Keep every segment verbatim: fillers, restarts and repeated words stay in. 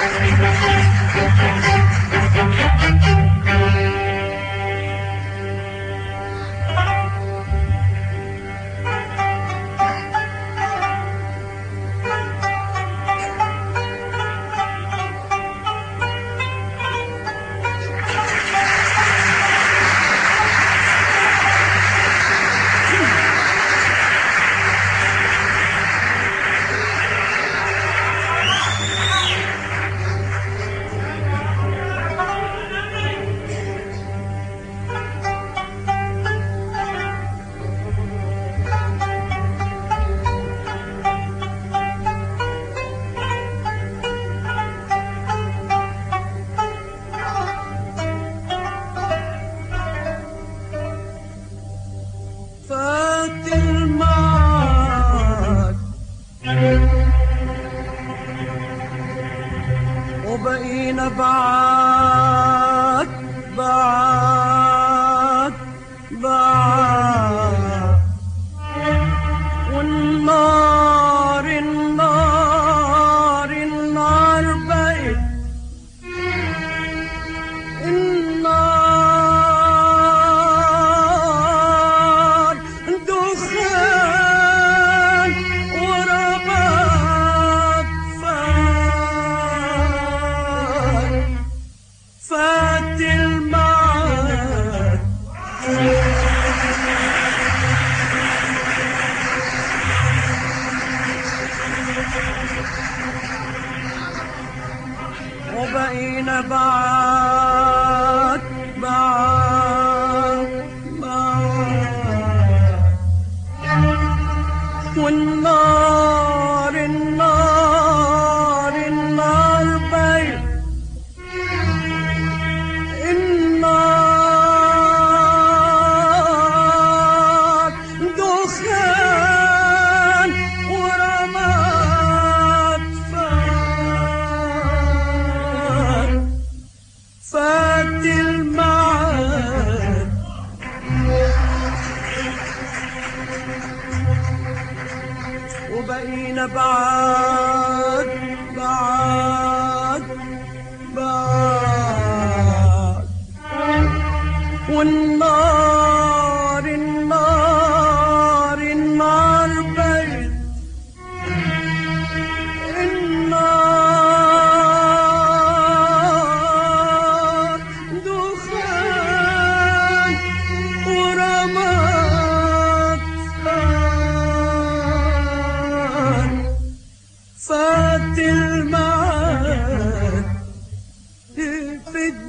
وبقينا بعاد بعاد بعاد والنار النار النار بقت النار دخان ورباك فات المعاد وبقينا بعاد بعاد بعاد والنار النار النار بيت وبقينا بعاد بعاد بعاد والنار النار النار بقت النار دخان ورماد فات المعاد في البيت.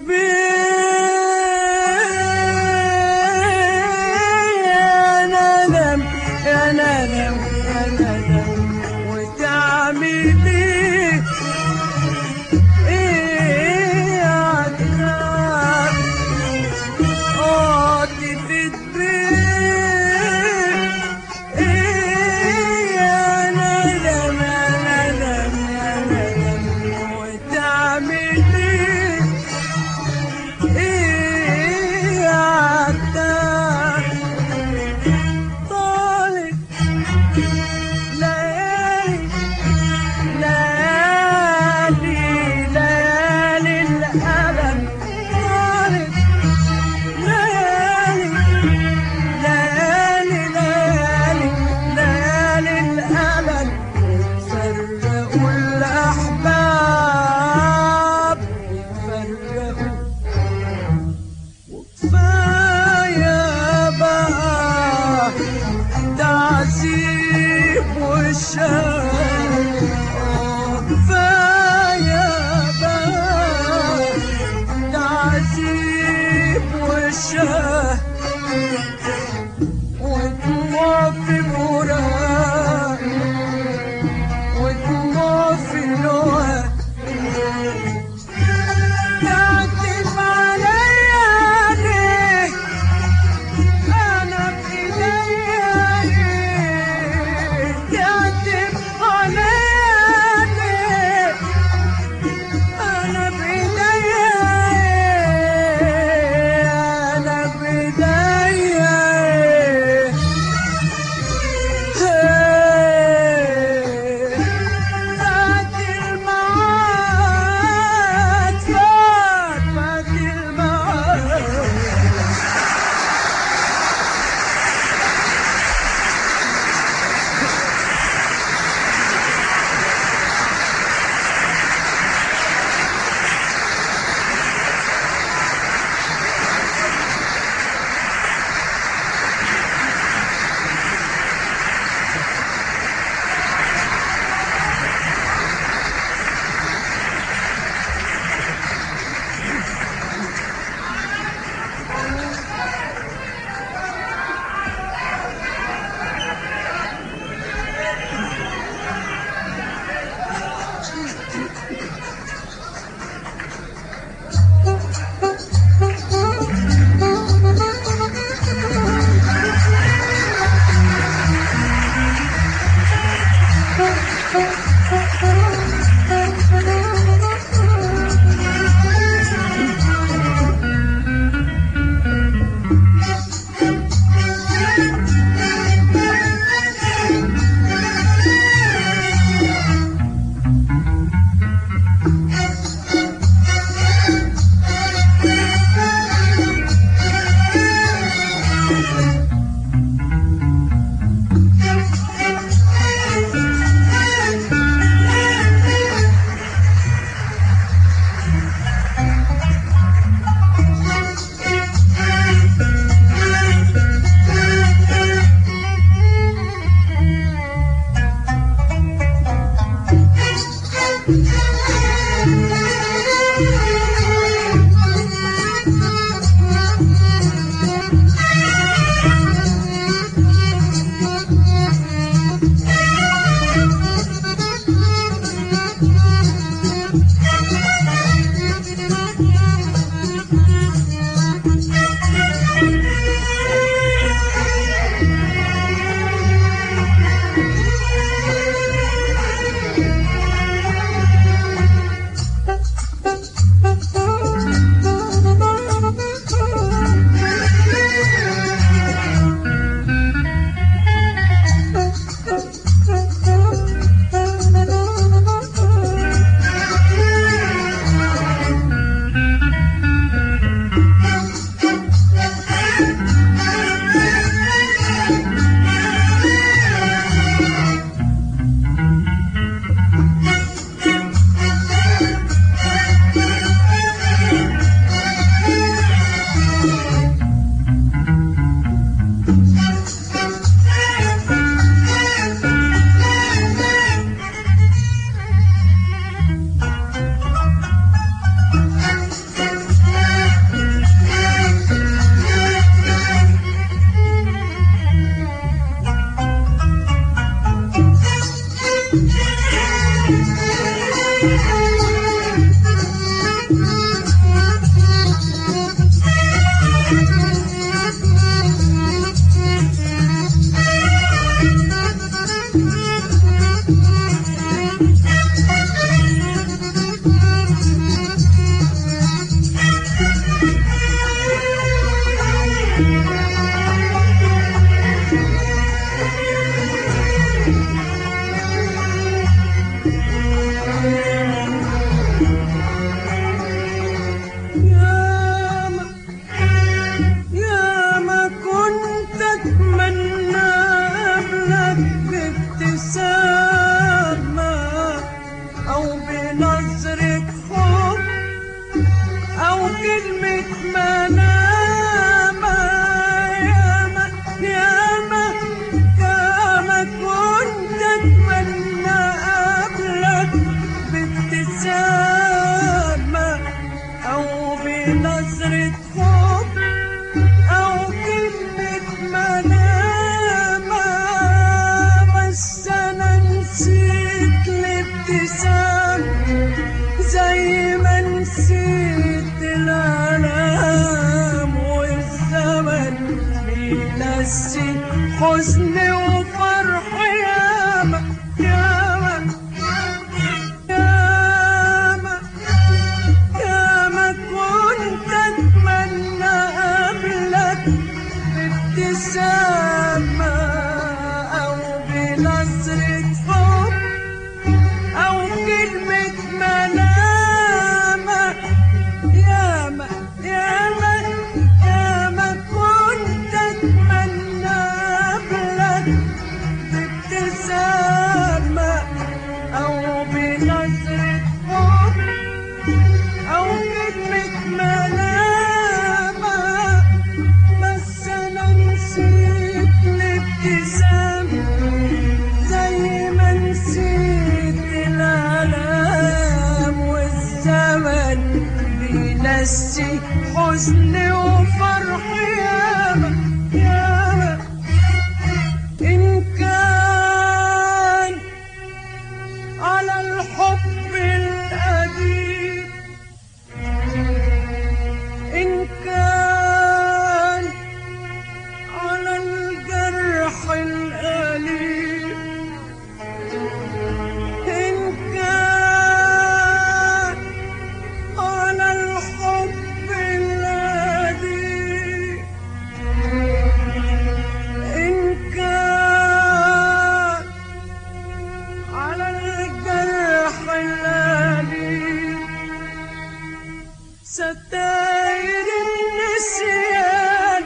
ستاير النسيان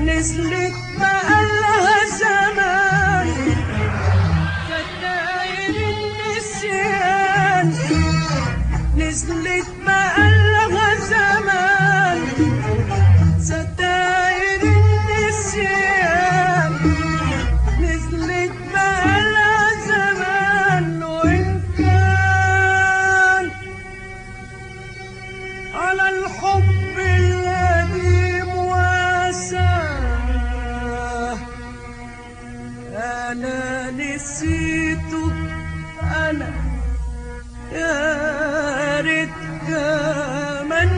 نزلت ما قالها زمان، ستاير النسيان نزلت ما قالها زمان، ستاير النسيان نزلت ما قالها زمان. وإن كان على الحب القديم واساه أنا نسيته، أنا يا ريت كمان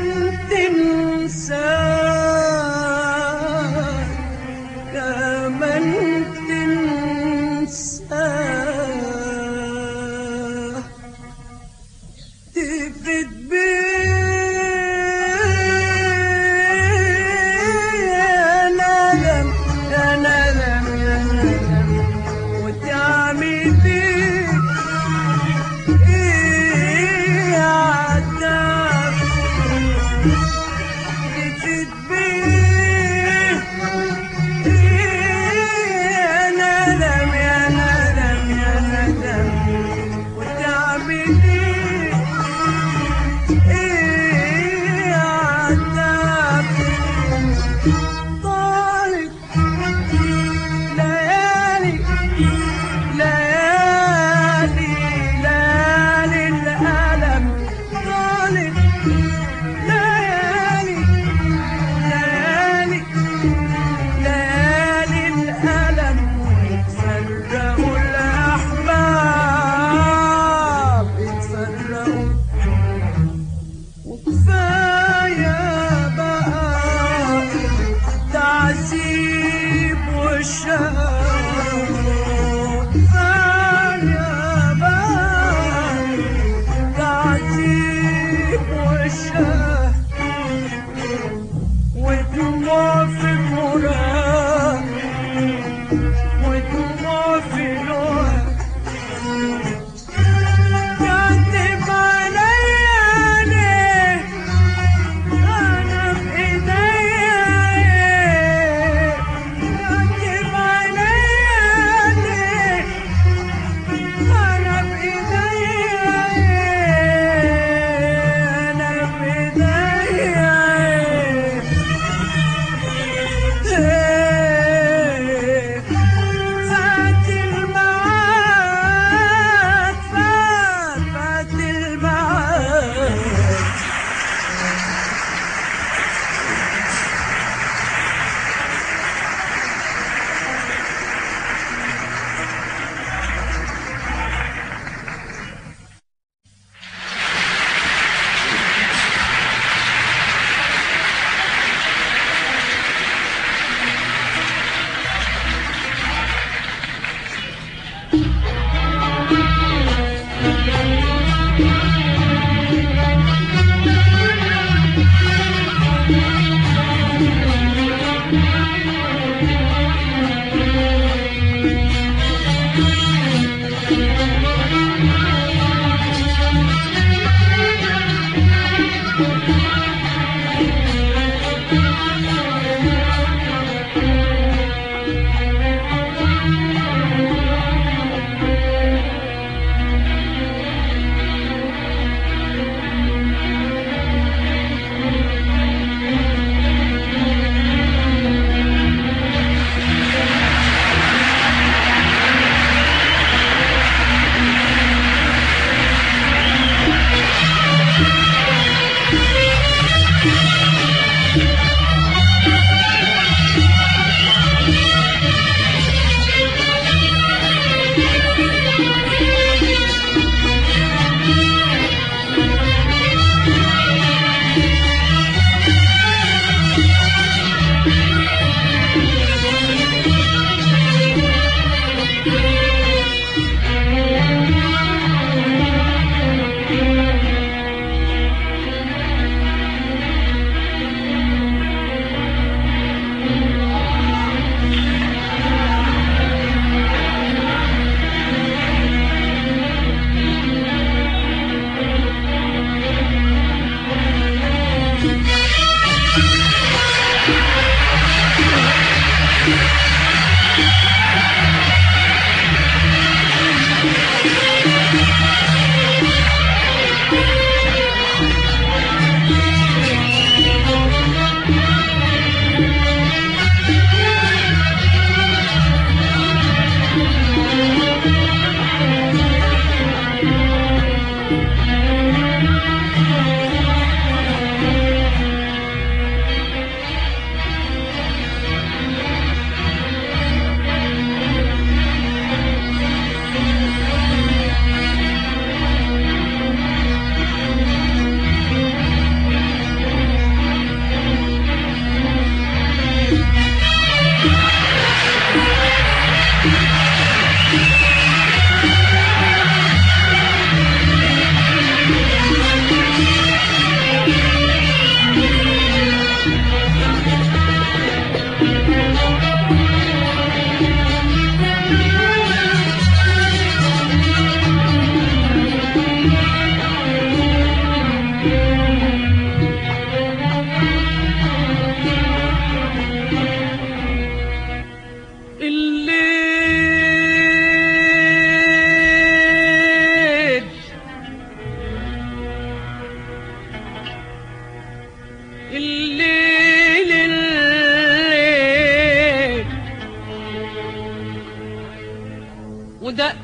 تنساه، كمان تنساه، تفرد بيه وتعمل بيه يا عتاب.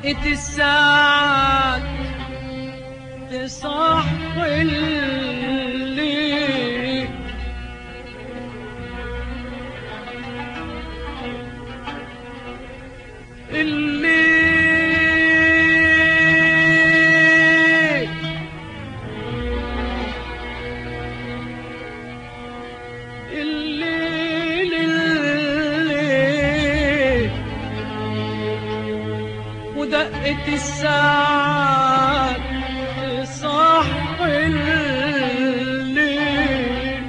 وقت الساعة تصح الليل الليل الليل ودقت الساعة صاحب الليل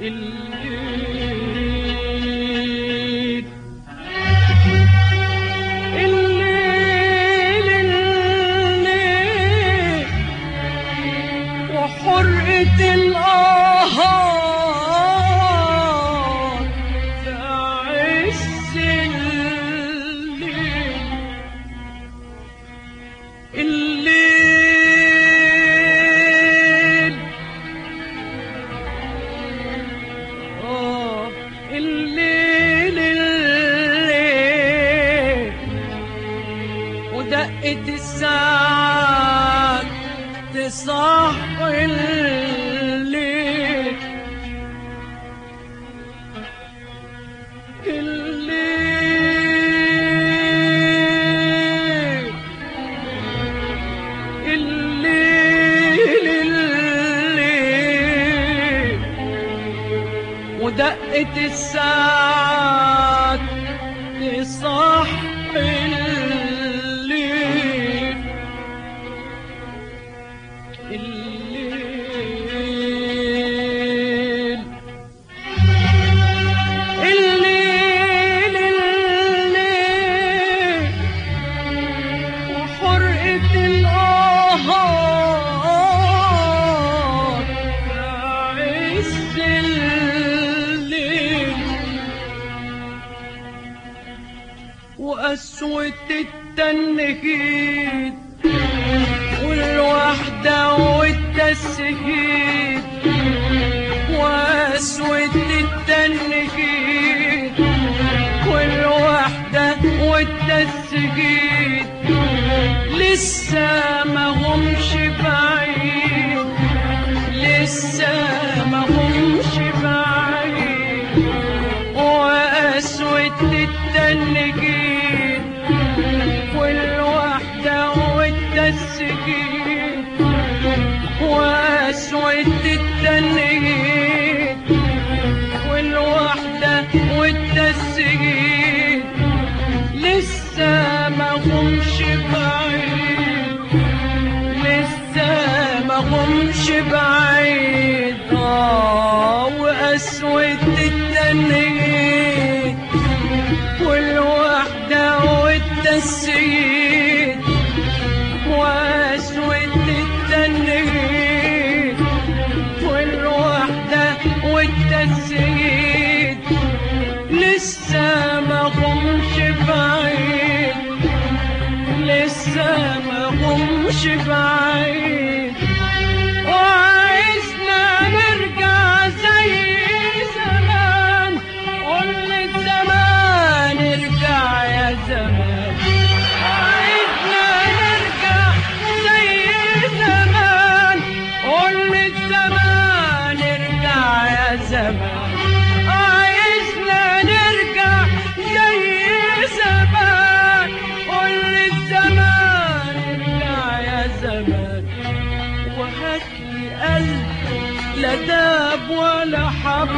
الليل الليل الليل وحرقة القهار ودقت الساعة تصح الليل الليل الليل الليل ودقت الساعة تصح الليل الليل الليل الليل وحرقة القهار عز الليل وقسوة التنهيد والوحدة والتسهيد وقسوة التنهيد والوحدة والتسهيد لسه ما همش بعيد لسه ما همش بعيد وقسوة التنهيد والوحدة والتسهيد وقسوة التنهيد والوحدة والتسجيل لسه ما غمش بعيد لسه ما غمش بعيد آه وقسوة التنهيد والوحدة والتسجيل وقسوة التنهيد والوحدة والتسعيد لسه ما غمش بعيد لسه ما غمش بعيد وعايزنا نرجع زي زمان قول لي زمان ارجع يا زمان عايزنا نرجع زي زمان قول لي الزمان ارجع يا زمان وهات لي قلبي لا داب ولا حب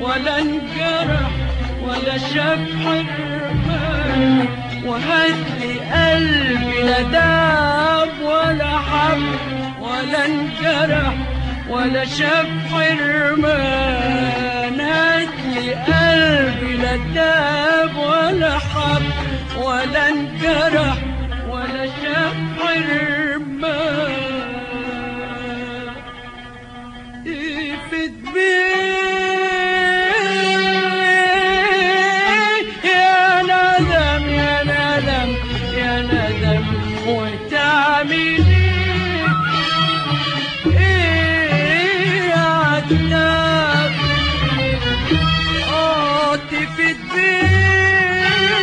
ولا انجرح ولا شاب حرمان وهات لي قلبي لا داب ولا حب ولا انجرح ولا شاف حرمان هاتلي قلبي لا تاب ولا حب ولا انجرح ولا شاف حرمان في دماغي يا ندم يا ندم يا ندم وتعمل تفيد بيه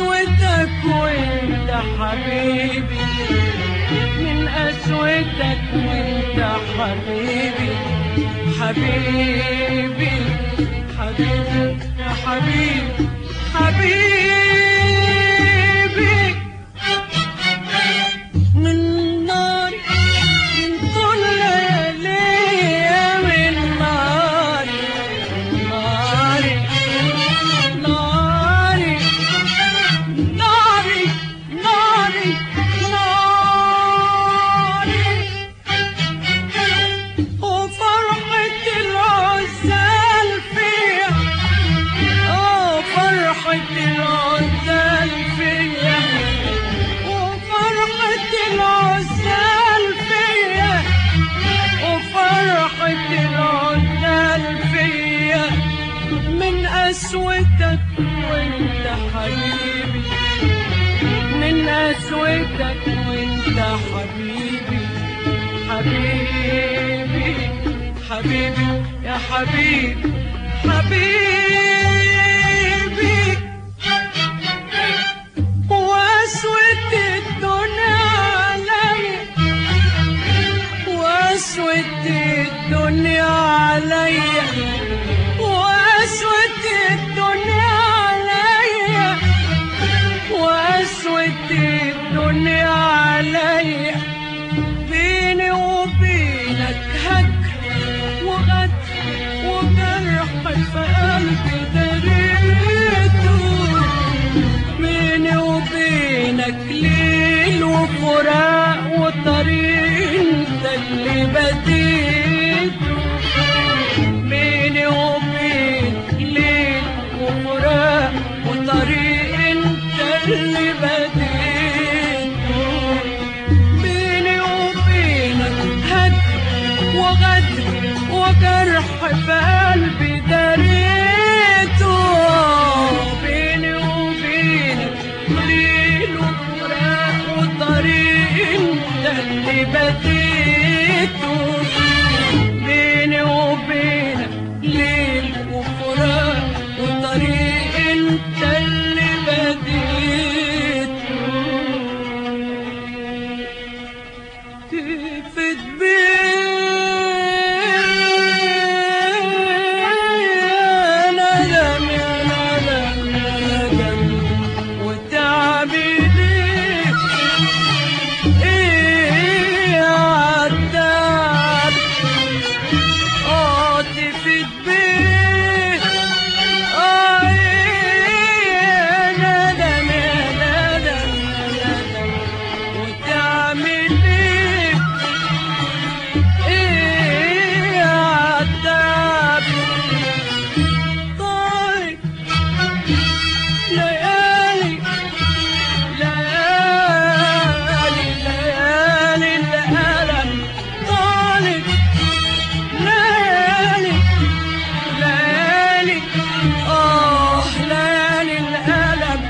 قسوتك وانت حبيبي، من قسوتك وانت حبيبي حبيبي حبيبي يا حبيبي حبيبي. من نار من كل ليلة، من نار نار نار نار نار نار. وفرحة العزال فيا، اه فرحة العزال فيا، وفرحة العزال فيا، وفرحة العزال فيا. من قسوتك وانت حبيبي، من قسوتك وانت حبيبي حبيبي حبيبي يا حبيبي حبيبي. واسود الدنيا عليا، واسود الدنيا عليا، واسود الدنيا عليا، واسود الدنيا عليا. بيني وبينك هجر وقتل وجرح في قلبي دريته، بيني وبينك ليل وفراق وطريق انت اللي بديته، بيني وبينك ليل وفراق وطريق انت اللي بديته. بيني وبينك هجر وغدر وجرح في قلبي دريته، بيني وبينك ليل وفراق وطريق انت اللي بديته، بيني وبينك ليل وفراق وطريق انت اللي بديته. كيف تبين ألم يا ندم يا ندم وتعبي ليه، ايه عالتعب قاطفت بيه، اه ايه يا ندم يا ندم يا ندم وتعمل ايه، ايه عالتعب. طيب ليالي ليالي ليالي الألم طالب، ليالي ليالي آه ليالي الألم.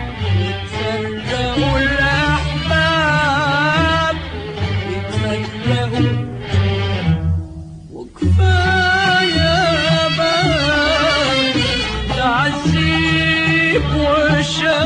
يتفرقوا الأحباب يتفرقوا، وكفاية بقى تعذيب وشقاوة.